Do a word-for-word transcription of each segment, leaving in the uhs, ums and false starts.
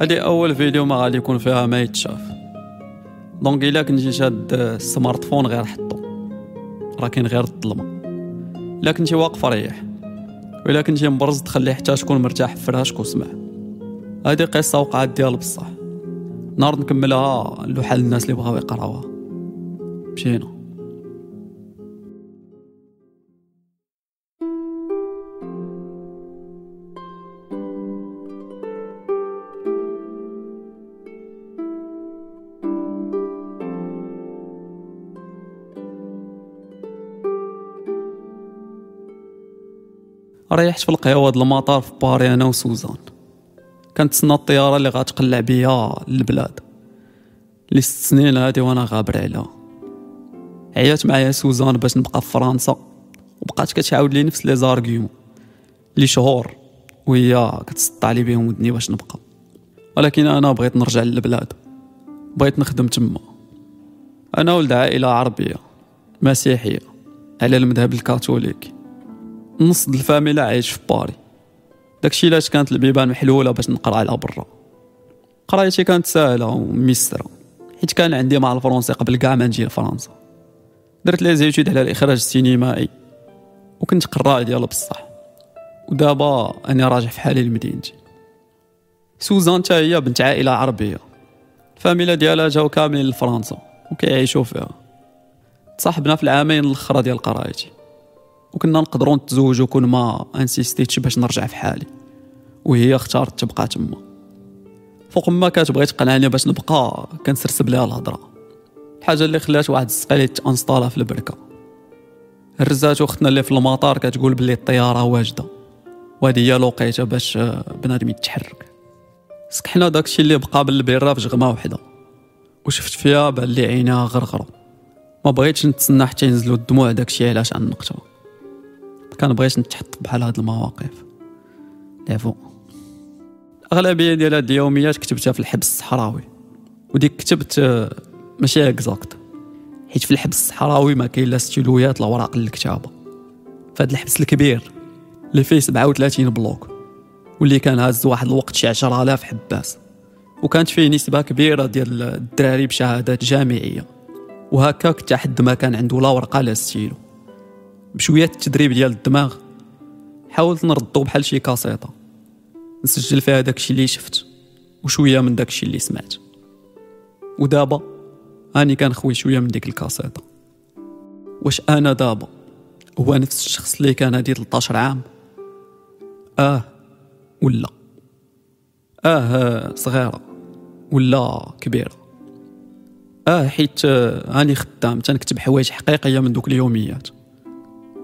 هذه اول فيديو ما غادي يكون فيها ما يتشاف. دونك الا كنتي شاد السمارتفون غير حطو، راه كاين غير الظلمه. الا كنتي واقف ريح، ولا كنتي مبرز تخليه حتى تكون مرتاح في فراشك وسمع. هذه قصه وقعت ديال بصح، نهار نكملها لوحال الناس اللي بغاو يقراوها. مشينا ريحت في القهوة د المطار في باري انا وسوزان، كنتسنى الطيارة اللي غتقلع بيا للبلاد اللي ست سنين هادي وانا غابر عليها. عيات معايا سوزان باش نبقى في فرنسا، وبقات كتعاود لي نفس لي زارغيوم لي شهور وهي كتسطع لي بهم ودني باش نبقى، ولكن انا بغيت نرجع للبلاد، بغيت نخدم تما. انا ولد عائلة عربية مسيحية على المذهب الكاثوليكي، نص د الفاميلا عايش في باري. داكشي علاش كانت البيبان محلوله باش نقرا على برا. قرايتي كانت ساهله وميسره، حيت كان عندي مع الفرنسي قبل كاع ما نجي لفرنسا. درت لي زيتود على الاخراج السينمائي وكنت قراء ديال بصح، ودابا انا راجع في حالي لمدينتي. سوزان تا هي بنت عائله عربيه، الفاميلا ديالها جاو كاملين لفرنسا وكيعيشوا فيها. تصاحبنا في العامين الاخرى ديال قرايتي، وكنا نقدروا نتزوجوا كون ما انسيستيتش باش نرجع في حالي، وهي اختارت تبقى تما. فوق ما كتبغي تقنعني باش نبقى كنسرسب لها الهضره، الحاجه اللي خلات واحد السقيله تانسطالها في البركه. هرزات اختنا اللي في المطار كتقول بلي الطياره واجده، وهذه هي لقيتها باش بنادم يتحرك. سكحنا داكشي اللي بقى بالبيره في جغمه وحده، وشفت فيها باللي عينها غرغره. ما بغيتش نتسنى حتى ينزلوا الدموع، داكشي علاش عنقتها. كان بغيت نتحط بحال هاد المواقف. لافو اغلبيه ديال هاد اليوميات كتبتها في الحبس الصحراوي، وديك كتبت ماشي اكزاكت، حيت في الحبس الصحراوي ما كاين لا ستيلويات لا اوراق للكتابه. فهاد الحبس الكبير اللي فيه سبعة وثلاثين بلوك، واللي كان هاز واحد الوقت شي عشرة آلاف حباس، وكانت فيه نسبه كبيره ديال الدراري بشهادات جامعيه، وهكاك حتى حد ما كان عنده لا ورقه لا ستيلو. بشويه التدريب ديال الدماغ حاولت نردو بحال شي كاسيطه نسجل فيها داكشي اللي شفت وشويه من داكشي اللي سمعت، ودابا هاني كنخوي شويه من ديك الكاسيطه. واش انا دابا هو نفس الشخص اللي كان هادي ثلاثة عشر عام؟ اه ولا اه صغيره ولا كبيره؟ اه حيت هاني خدام تنكتب حوايج حقيقيه من دوك اليوميات،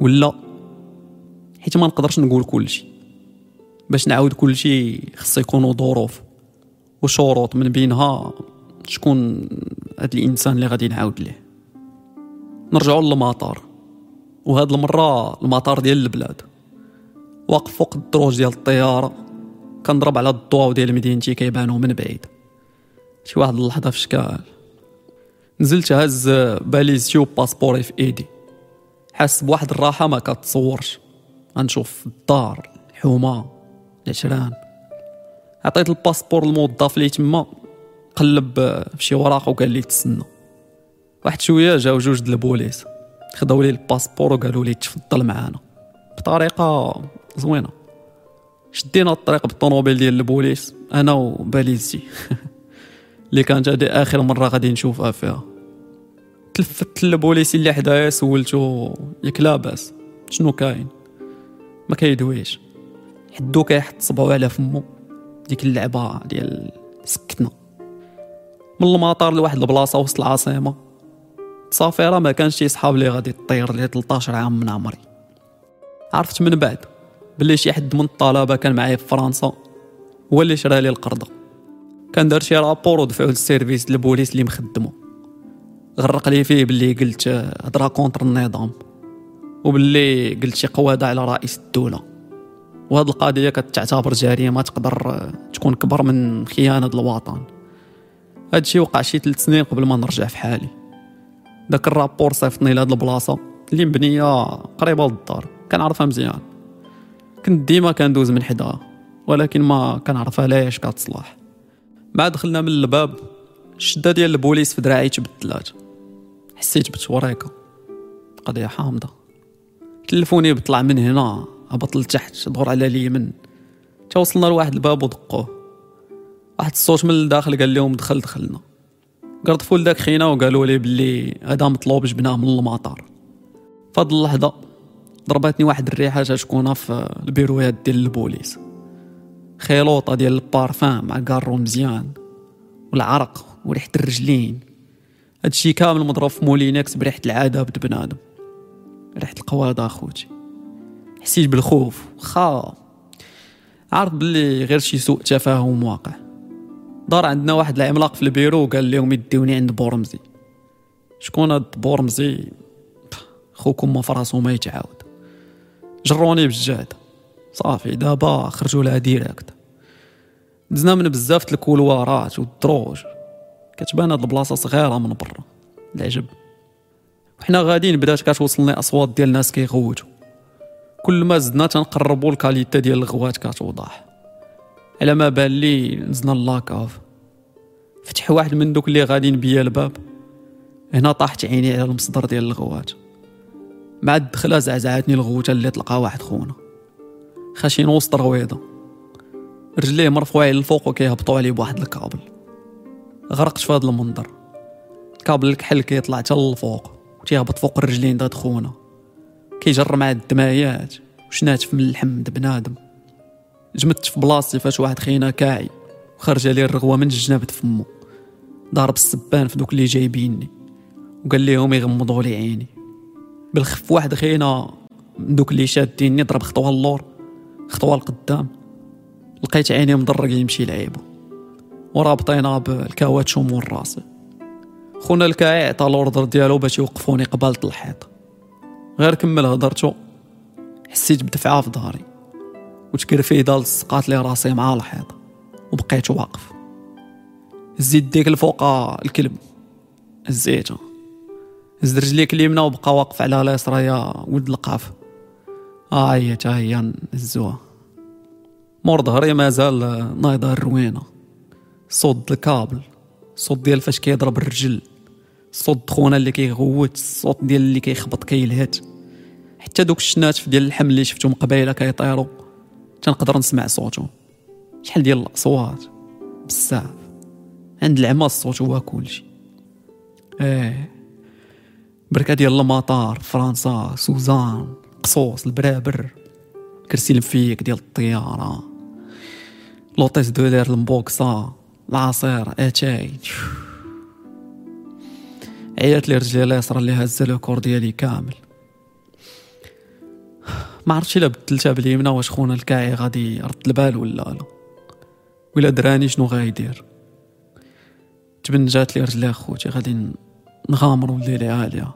ولا حيت ما نقدرش نقول كلشي. باش نعاود كلشي خص يكونوا ظروف وشروط، من بينها شكون هاد الانسان اللي غادي نعاود ليه. نرجعوا للمطار، وهاد المره المطار ديال البلاد. واقف فوق الدروج ديال الطياره كنضرب على الضواو ديال مدينتي كيبانوا من بعيد. شي واحد اللحظه في شكال نزلت هاز باليزتي وباسبوري في ايدي، حاس بواحد الراحه ما كتصورش. غنشوف الدار، الحومه، العشران. عطيت الباسبور للموظف اللي تما، قلب في شي وراق وقال لي تسنى. واحد شويه جاو جوج د البوليس، خداو لي الباسبور وقالوا لي تفضل معانا بطريقه زوينه. شدينا الطريق بالطوموبيل ديال البوليس انا وباليزتي اللي كانت هذه اخر مره غادي نشوفها فيها. تلفت البوليسي اللي حدايا سولته ياك لاباس، شنو كاين؟ ما كيدويش، حدو كيحط صباعو على فمو. ديك اللعبه ديال سكتنا. من المطار لواحد البلاصه وسط العاصمه صافي، راه ما كانش شي صحاب اللي غادي تطير لي ثلاثة عشر عام من عمري. عرفت من بعد بلي شي حد من الطلبه كان معايا في فرنسا هو اللي شرى لي القرضه. كان دار شي رابور ودفعو للسيرفيس ديال البوليس اللي مخدمه، غرق لي فيه باللي قلت هضره كونتر النظام، وباللي قلت شي قواده على رئيس الدوله، وهاد القضيه كتعتبر جريمه ما تقدر تكون كبر من خيانه الوطن. هادشي وقع شي ثلاث سنين قبل ما نرجع في حالي. داك الرابور صيفطني لهاد البلاصه اللي مبنيه قريبه للدار، كنعرفها مزيان، كنت ديما كندوز من حداها، ولكن ما كنعرفها لاش كتصلح. مع دخلنا من الباب الشدة ديال البوليس في دراعي تبدلات، حسيت بتوريكة، قضية حامضة. تلفوني بطلع من هنا هبط لتحت دور على اليمين، تا وصلنا لواحد الباب ودقوه. واحد الصوت من الداخل قال لهم دخل دخلنا. قرطفوا لذاك خينا وقالوا لي بلي هذا مطلوب جبناه من المطار. فهاد اللحظة ضربتني واحد الريحة تشكونها في البيروات ديال البوليس، خيلوطة ديال البارفان مع كارو مزيان والعرق وريحة الرجلين، هادشي كامل مضرب في مولينكس بريحة العذاب بنادم، ريحة القواضة أخوتي. حسيت بالخوف وخا عارف بلي غير شي سوء تفاهم واقع. دار عندنا واحد العملاق في البيرو قال لهم يديوني عند بورمزي. شكون هاد بورمزي؟ خوكم ما فراسو ما يتعاود. جروني بالجهد صافي، دابا خرجوا لها ديريكت. دزنا من بزاف د الكولوارات والدروج، كتبان هاد البلاصه صغيره من برا العجب. وحنا غاديين بدات كتوصلني اصوات ديال الناس كيغوتوا، كل ما زدنا تنقربوا الكاليتي ديال الغوات كتوضح. على ما بان لي نزلنا لاكاف، فتح واحد من دوك اللي غاديين بيا الباب، هنا طاحت عيني على المصدر ديال الغوات. مع الدخله زعزعتني الغوته اللي طلقها واحد خونا خاشين وسط رويضه، رجليه مرفوعين للفوق وكيهبطوا عليه بواحد الكابل. غرقت في هذا المنظر، الكابل الكحل كيطلع حتى للفوق وتيهبط فوق الرجلين ديال خونا، كيجر مع الدمايات وشناتف من اللحم د بنادم. جمدت في بلاصتي فاش واحد خينا كاعي وخرج لي الرغوه من جنابه فمو، ضارب السبان في دوك اللي جايبيني وقال لهم يغمضوا لي عيني. بالخف واحد خينا من دوك اللي شاديني ضرب خطوه اللور خطوه القدام، لقيت عيني مضرق يمشي لعيبه ورابطينها بالكاواتشو مور راسي. خونا الكاعي عطى الاوردر ديالو باش يوقفوني قبالة الحيط. غير كمل هضرتو حسيت بدفعه في ظهري وتكرفي دال السقات لي راسي مع الحيط، وبقيت واقف. هزيت ديك الفوق الكلب هزيته، هز رجليك اليمنى وبقى واقف على اليسرى يا ولد القاف. ها هي تا هي نهزوها. مور ظهري مازال نايضه الروينه، صوت الكابل، صوت ديال فاش كيضرب الرجل، صوت خونا اللي كيغوت، الصوت ديال اللي كيخبط كيلهات، حتى دوك الشناتف ديال الحمل اللي شفتهم قبيله كيطيروا تنقدر نسمع صوتهم. شحال ديال الاصوات بزاف عند العمى، الصوت هو كلشي. ايه بركه ديال المطار، فرنسا، سوزان، قصوص، البرابر، كرسي الفيك ديال الطياره، لوطيس دولار، المبوكسا، العصير، اتاي. عيات لي رجلي اليسرى اللي هزه الكور ديالي كامل. ما عرفتش الا بدلتها باليمنى واش خونا الكاعي غادي يرد البال ولا لا، ولا دراني شنو غايدير. تبنجات لي رجلي اخوتي، غادي نغامر الليله عاليه.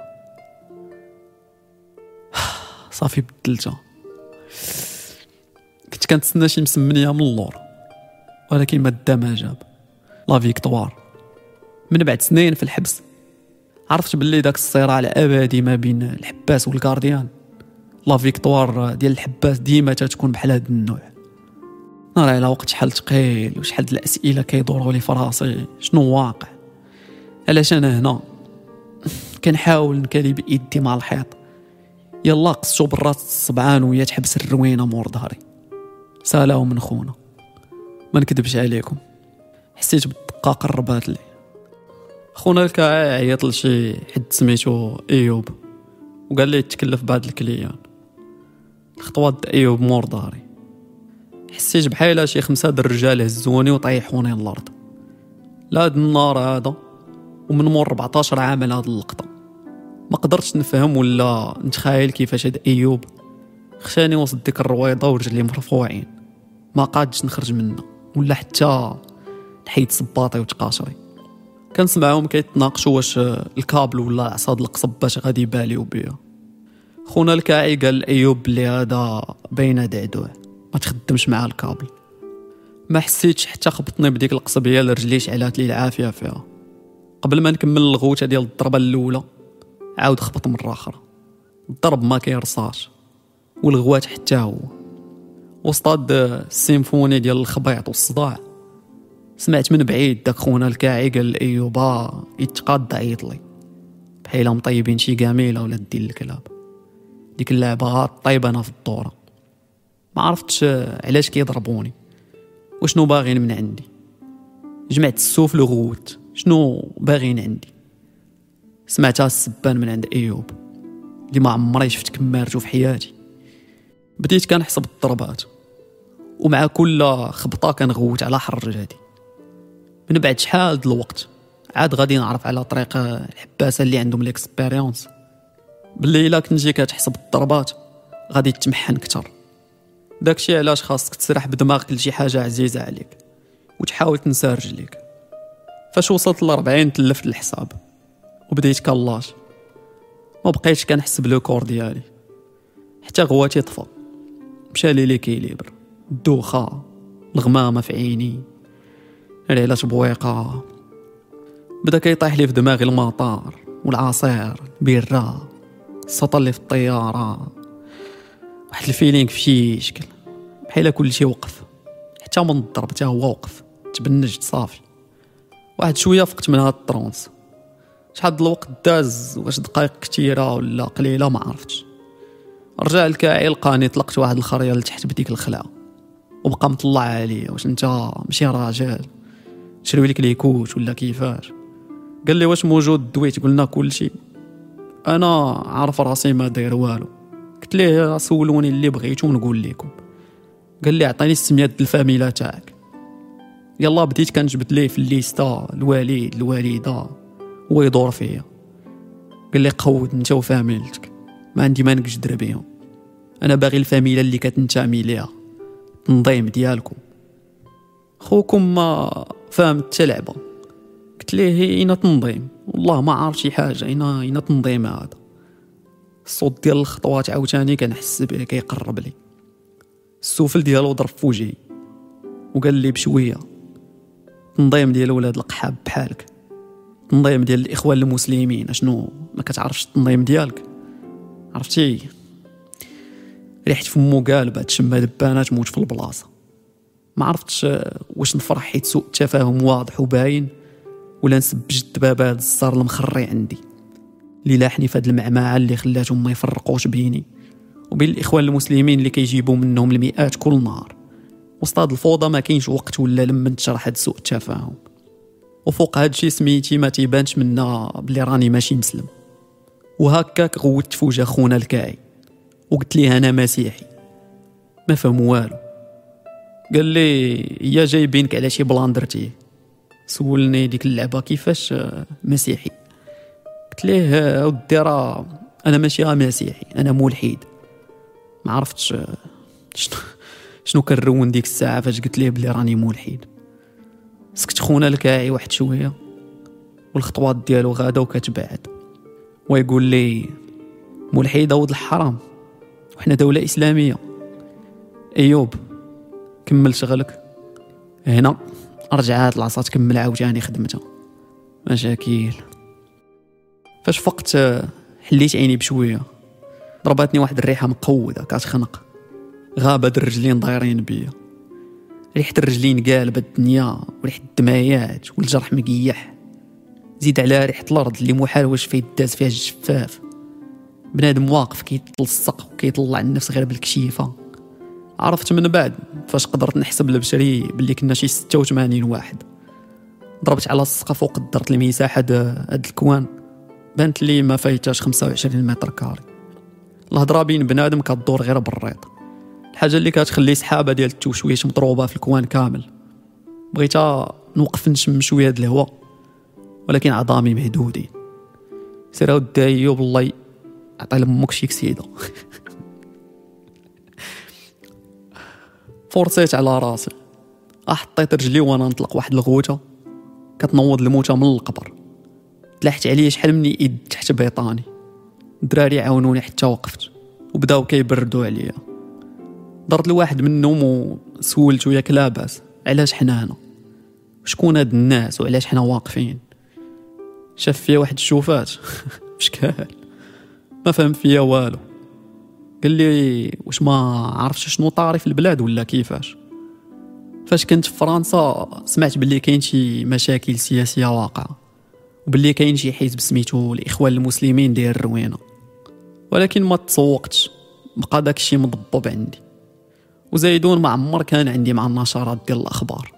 صافي بدلتها، كنت كنتسنى شي مسمنيه من اللور، ولكن ما دا ما جاب لا فيكتوار. من بعد سنين في الحبس عرفت باللي داك الصراع الابدي ما بين الحباس والكارديان، لا فيكتوار ديال الحباس ديما تتكون بحال هذا النوع. نرى على وقت شحال ثقيل وشحال د الاسئله كيدوروا لي في راسي، شنو واقع، علاش انا هنا. كنحاول نكالي بيدي مع الحيط، يلا قصو بالراس الصبعان وهي تحبس الروينه مور ظهري. سالاو من خونا، ما نكذبش عليكم حسيت بالدقه قربات لي. خونا الكاعي عيط لشي حد سميتو ايوب وقال لي يتكلف بعض الكليان. الخطوات ايوب مور ظهري، حسيت بحال شي خمسه د الرجال هزوني وطيحوني للارض. لهاد النار هذا ومن مور أربعطاش عام على هاد اللقطه ما قدرتش نفهم ولا نتخيل كيفاش هاد ايوب خشاني وسط ديك الرويضه ورجلي مرفوعين، ما قادش نخرج منها ولا حتى نحيد صباطي وتقاشري. كنسمعهم كيتناقشوا واش الكابل ولا العصا ديال القصب باش غادي يباليو بها. خونا الكاعي قال لايوب بلي هذا باينه دعدوع ما تخدمش مع الكابل. ما حسيتش حتى خبطني بديك القصبيه اللي رجلي شعلات لي العافيه فيها. قبل ما نكمل الغوته ديال الضربه الاولى عاود خبط مره اخرى، الضرب ما كيرصاش والغوات حتى هو. وسط السيمفوني ديال الخبيط والصداع سمعت من بعيد داك خونا الكاعي قال لأيوبا يتقاد عيط لي بحال مطيبين شي كاميله ولا ديال الكلاب. ديك اللعبه غا طايبه انا في الدوره، ما عرفتش علاش كيضربوني وشنو باغين من عندي. جمعت السوف لغوت شنو باغين عندي. سمعتها السبان من عند ايوب اللي ما عمري شفت كمارته في حياتي. بديت كنحس بالضربات ومع كل خبطه كنغوت على حر رجلي. من بعد شحال د الوقت عاد غادي نعرف على طريق الحباسه اللي عندهم ليكسبيريونس باللي الا كنتي كتحسب الضربات غادي تتمحن كتر. داكشي علاش خاصك تسرح بدماغك لشي حاجه عزيزه عليك وتحاول تنسى رجليك. فاش وصلت لأربعين تلفت الحساب وبديت كلاش، ما بقيتش كنحسب لو كور ديالي حتى غواتي طفى. مشى لي ليكيليبر، الدوخه، الغمامه في عيني، العيله بويقه. بدا كيطيح لي في دماغي المطار والعصير البيرة، السطر اللي في الطياره، واحد الفيلينغ في شي شكل بحال كلشي وقف. حتى من الضرب حتى هو وقف، تبنجت صافي. واحد شويه فقت من هاد الترونس. شحال الوقت داز، واش دقائق كثيره ولا قليله ما عرفتش. رجع الكاعي لقاني طلقت واحد الخريه لتحت بديك الخلعه وبقى مطلع عليا. واش انت ماشي راجل شروي لك ليكوت ولا كيفاش؟ قال لي واش موجود دويت؟ قلنا كلشي. انا عارف راسي ما داير والو. قلت ليه سولوني اللي بغيتو نقول لكم. قال لي عطيني السميه ديال الفاميله تاعك. يلا بديت كنجبد ليه في الليستا الوالد الوالده هو يدور فيا. قال لي قود انت وفاميلتك، ما عندي ما نقدر بيهم. انا باغي الفاميله اللي كتنتمي ليها، التنظيم ديالكم. خوكم ما فاهم التلعبه. قلت ليه اين تنظيم؟ والله ما عارف شي حاجه. اين اين تنظيم هذا؟ الصوت ديال الخطوات عاوتاني كنحس بيه كيقرب لي. السفل ديالو ضرب في وجهي وقال لي بشويه تنظيم ديال ولاد القحاب بحالك، تنظيم ديال الاخوان المسلمين. اشنو ما كتعرفش التنظيم ديالك؟ عرفتي ريحه فمو قالبه تشم دبانه تموت في البلاصه. ما عرفتش واش نفرح حيت سوء التفاهم واضح وباين، ولا نسبج الدبابه هذا الزر المخري عندي اللي لاحني في هاد المعمعه اللي خلاتهم ما يفرقوش بيني وبين الاخوان المسلمين اللي كيجيبوا منهم المئات كل نهار. وسط هاد الفوضى ما كاينش وقت ولا لما نشرح هاد سوء التفاهم. وفوق هادشي سميتي ما تيبانش منا بلي راني ماشي مسلم. وهكاك غوت في وجه خونا الكاعي وقلت ليه انا مسيحي. ما فهم والو. قال لي يا جايبينك على شي بلان درتيه. سولني ديك اللعبه كيفاش مسيحي؟ قلت ليه ودي راه انا ماشي غير مسيحي، انا ملحد. ما عرفتش شنو شنو كنرون ديك الساعه فاش قلت ليه بلي راني ملحد. سكت خونا الكاعي واحد شويه والخطوات ديالو غادا وكتبعد ويقول لي ملحده ود الحرام وحنا دوله اسلاميه. ايوب كمل شغلك هنا. رجع هاد العصا تكمل عاوتاني خدمتها. مشاكل. فاش فقت حليت عيني بشويه ضرباتني واحد الريحه مقوده كتخنق، غابه الرجلين ضايرين بيا. ريحه الرجلين قالبه الدنيا وريحه الدمايات والجرح مقيح، زيد على ريحه الارض اللي محال واش فيه داز فيها الجفاف. بنادم واقف كيتلصق وكيطلع النفس غير بالكشيفه. عرفت من بعد فاش قدرت نحسب البشري باللي كنا شي ستة وثمانين واحد. ضربت على السقف وقدرت المساحه هاد الكوان، بانت لي ما فايتاش خمسة وعشرين متر كاري. الهضره بين بنادم كدور غير بالريط، الحاجه اللي كتخلي سحابه ديال التوشويش مضروبه في الكوان كامل. بغيت نوقف نشم شويه د الهواء ولكن عظامي مهدودين. سير اود ايوب الله عطي لامك شي كسيده. فرصيت على راسي، حطيت رجلي وانا نطلق واحد الغوته كتنوض الموته من القبر. تلاحت عليا شحال مني ايد تحت بيطاني. الدراري عاونوني حتى وقفت وبداو كيبردوا عليا. درت لواحد منهم وسولته ياك لاباس، علاش حنا هنا، شكون هاد الناس وعلاش حنا واقفين؟ شاف فيا واحد الشوفات مشكال ما فهم فيا والو. قال لي واش ما عرفش شنو طاري في البلاد ولا كيفاش؟ فاش كنت في فرنسا سمعت باللي كاين شي مشاكل سياسيه واقعه وباللي كاين شي حزب سميتو الاخوان المسلمين داير الروينه، ولكن ما تسوقتش، بقى داكشي مضبوب عندي. وزايدون ما عمر كان عندي مع النشرات ديال الاخبار.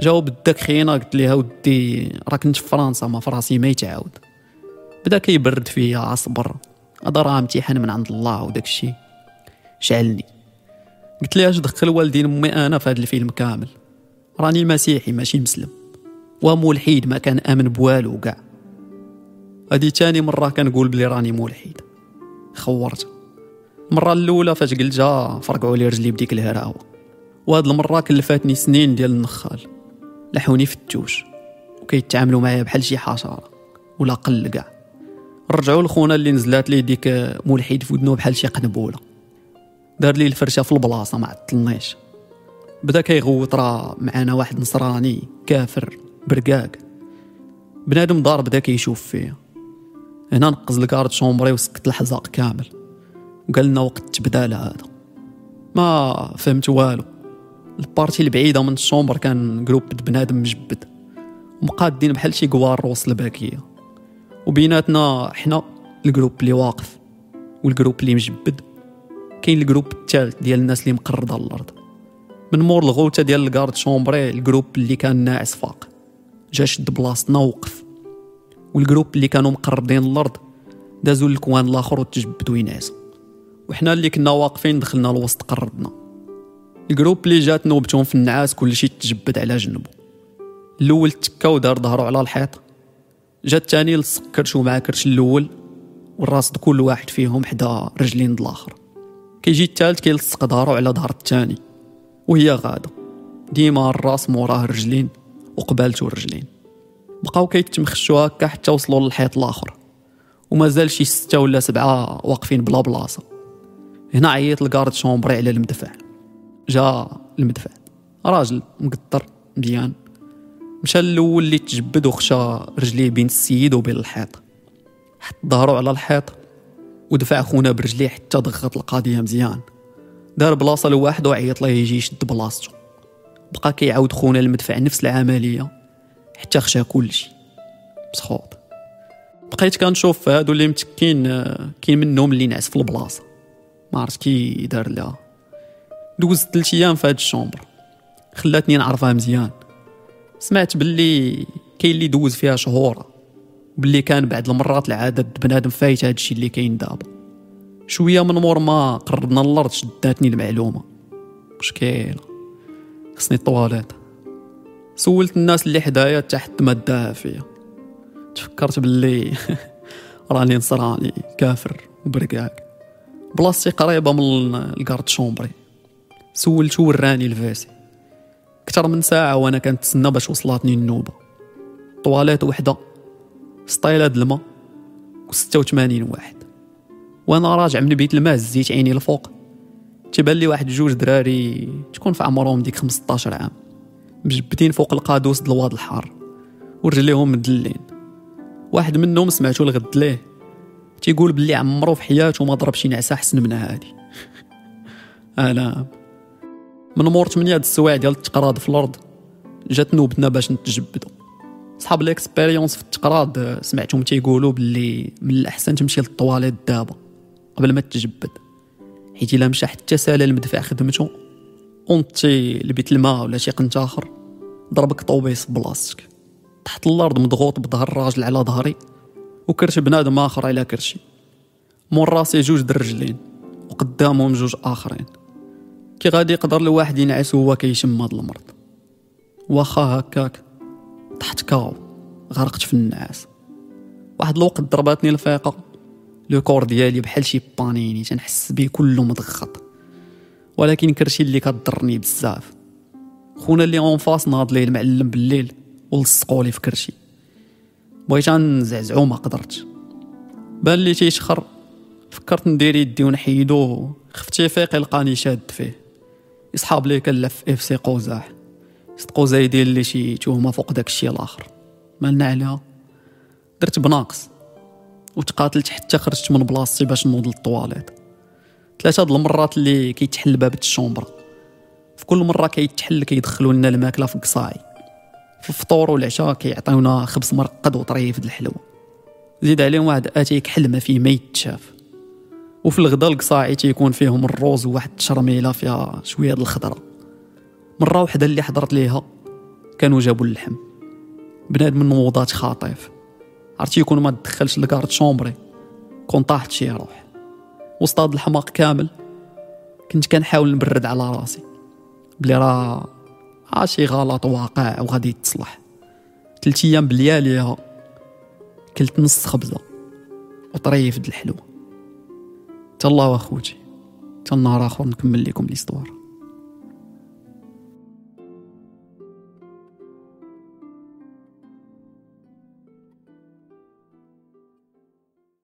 جاوب داك خينا قلت ليها ودي راه كنت في فرنسا، ما فراسي ما يتعاود. بدا كيبرد فيا، اصبر هذا راه امتحان من عند الله وداكشي شعلني. قلت ليها اش دخل والدين امي انا في هذا الفيلم كامل؟ راني مسيحي ماشي مسلم وملحد، ما كان امن بوالو كاع. هذه ثاني مره كنقول بلي راني ملحد. خورت المره الاولى فاش قلتها فرقعوا لي رجلي بديك الهراوه، وهاد المره كلفاتني سنين ديال النخال. لحوني في التوش وكيتعاملوا معايا بحال شي حشره ولا قل كاع. رجعوا لخونا اللي نزلات ليه ديك ملحد في ودنو بحال شي قنبوله، دار لي الفرشه في البلاصه ما عطلنيش. بدا كيغوت راه معنا واحد نصراني كافر برقاق، بنادم دار بدا كيشوف فيه. هنا نقز الكارت شومبري وسكت الحزاق كامل وقالنا وقت تبدال هذا. ما فهمت والو. البارتي البعيده من الشومبر كان جروب بنادم مجبد ومقادين بحال شي قوار روس الباكيه، وبيناتنا حنا الجروب اللي واقف والجروب اللي مجبد. كاين الجروب الثالث ديال الناس اللي مقرضه الارض. من مور الغوته ديال الكارت شومبري الجروب اللي كان ناعس فاق جا شد بلاصتنا ووقف، والجروب اللي كانوا مقرضين الارض دازوا للكوان الاخر وتجبدوا ينعسوا، وحنا اللي كنا واقفين دخلنا لوسط قرضنا. الجروب اللي جات نوبتهم في النعاس كلشي تجبد على جنبه. الاول تكا ودار ظهره على الحيط، جا الثاني لصق كرشو مع كرش الاول، والراس كل واحد فيهم حدا رجلين الاخر. كيجي الثالث كيلصق ظهره على ظهر الثاني وهي غاده، ديما الراس موراه الرجلين وقبالته الرجلين. بقاو كيتمخشوا هكا حتى وصلوا للحيط الاخر، ومازال شي سته ولا سبعه واقفين بلا بلاصه. هنا عيط الكارد شومبري على المدفع. جا المدفع راجل مقطر مزيان، مشى الاول اللي تجبد وخشى رجليه بين السيد وبين الحيط، حط ظهره على الحيط ودفع خونا برجليه حتى ضغط القضيه مزيان. دار بلاصه لواحد وعيط ليه يجي يشد بلاصته. بقى كيعاود خونا المدفع نفس العمليه حتى خشى كلشي مسخوط. بقيت كنشوف هادو اللي متكين، كاين منهم اللي نعس في البلاصه ما عرفت كي دار لها. دوزت ثلاث ايام في هاد الشومبر خلاتني نعرفها مزيان. سمعت باللي كاين اللي دوز فيها شهور، وباللي كان بعد المرات العدد بنادم فايت هادشي اللي كاين دابا. شويه من مور ما قربنا للارض شداتني المعلومه، مشكله خصني الطواليت. سولت الناس اللي حدايا تحت ما داها فيا، تفكرت باللي راني نصراني كافر وبرقاق، بلاصتي قريبه من الكارت شومبري. سولت وراني الفاسي. اكثر من ساعه وانا كنتسنى باش وصلاتني النوبه. طواليت وحده، سطيله د الماء و86 واحد. وانا راجع من بيت الماء زيت عيني لفوق، تيبان لي واحد جوج دراري تكون في عمرهم ديك خمسطاش عام مجبدين فوق القادوس د الواد الحار ورجليهم مدلين. واحد منهم سمعتو الغد ليه تيقول بلي عمرو في حياته ما ضرب شي نعسه حسن من هادي. انا من مور ثمانية د السوايع ديال التقراض في الارض جات نوبتنا باش نتجبدوا. صحاب الاكسبيريونس في التقراض سمعتهم تيقولوا باللي من الاحسن تمشي للطواليت دابا قبل ما تتجبد، حيت الا مشى حتى سالا المدفع خدمته اونتي لبيت الماء ولا شي قنت اخر ضربك طوبيس بلاصتك. تحت الارض مضغوط بظهر راجل على ظهري وكرش بنادم اخر على كرشي، مور راسي جوج درجلين وقدامهم جوج اخرين. كي غادي يقدر الواحد ينعس وهو كيشم هاد المرض. واخا هكاك تحت كاو غرقت في النعاس. واحد الوقت ضرباتني الفيقه، لو كور ديالي بحال شي بانيني تنحس بيه كله مضغط، ولكن كرشي اللي كضرني بزاف. خونا اللي اون فاس ناض ليه المعلم بالليل ولصقوا لي في كرشي، بغيت نزعزعو ما قدرتش، بان لي تيشخر. فكرت ندير يدي ونحيدو، خفتي فيقي لقاني شاد فيه. اصحاب لي كلف اف سي قوزاح صدقوا زايدين لي شي تهمه فوق داك الشيء الاخر مالنا عليها. درت بناقص وتقاتلت حتى خرجت من بلاصتي باش نوض للطواليت. ثلاثه د المرات اللي كيتحل باب الشومبره في كل مره كيتحل كيدخلوا لنا الماكله في القصاي. في الفطور والعشاء كيعطيونا خبز مرقد وطريف د الحلوه، زيد عليهم واحد اتيك حلمه فيه ما يتشاف. وفي الغداء القصاعي تيكون فيهم الروز وواحد الشرميله فيها شويه د الخضره. مره وحده اللي حضرت ليها كانوا جابوا اللحم، بنادم نوضات خاطف، عرفتي يكون ما تدخلش لكارت شومبري كون طاحت شي روح. وسط هذا الحماق كامل كنت كنحاول نبرد على راسي بلي راه شي غلط واقع وغادي يتصلح. ثلاث ايام بلياليها كلت نص خبزه وطريف د الحلوه. تالله اخوتي، تالنهار اخر نكمل لكم ليستوار.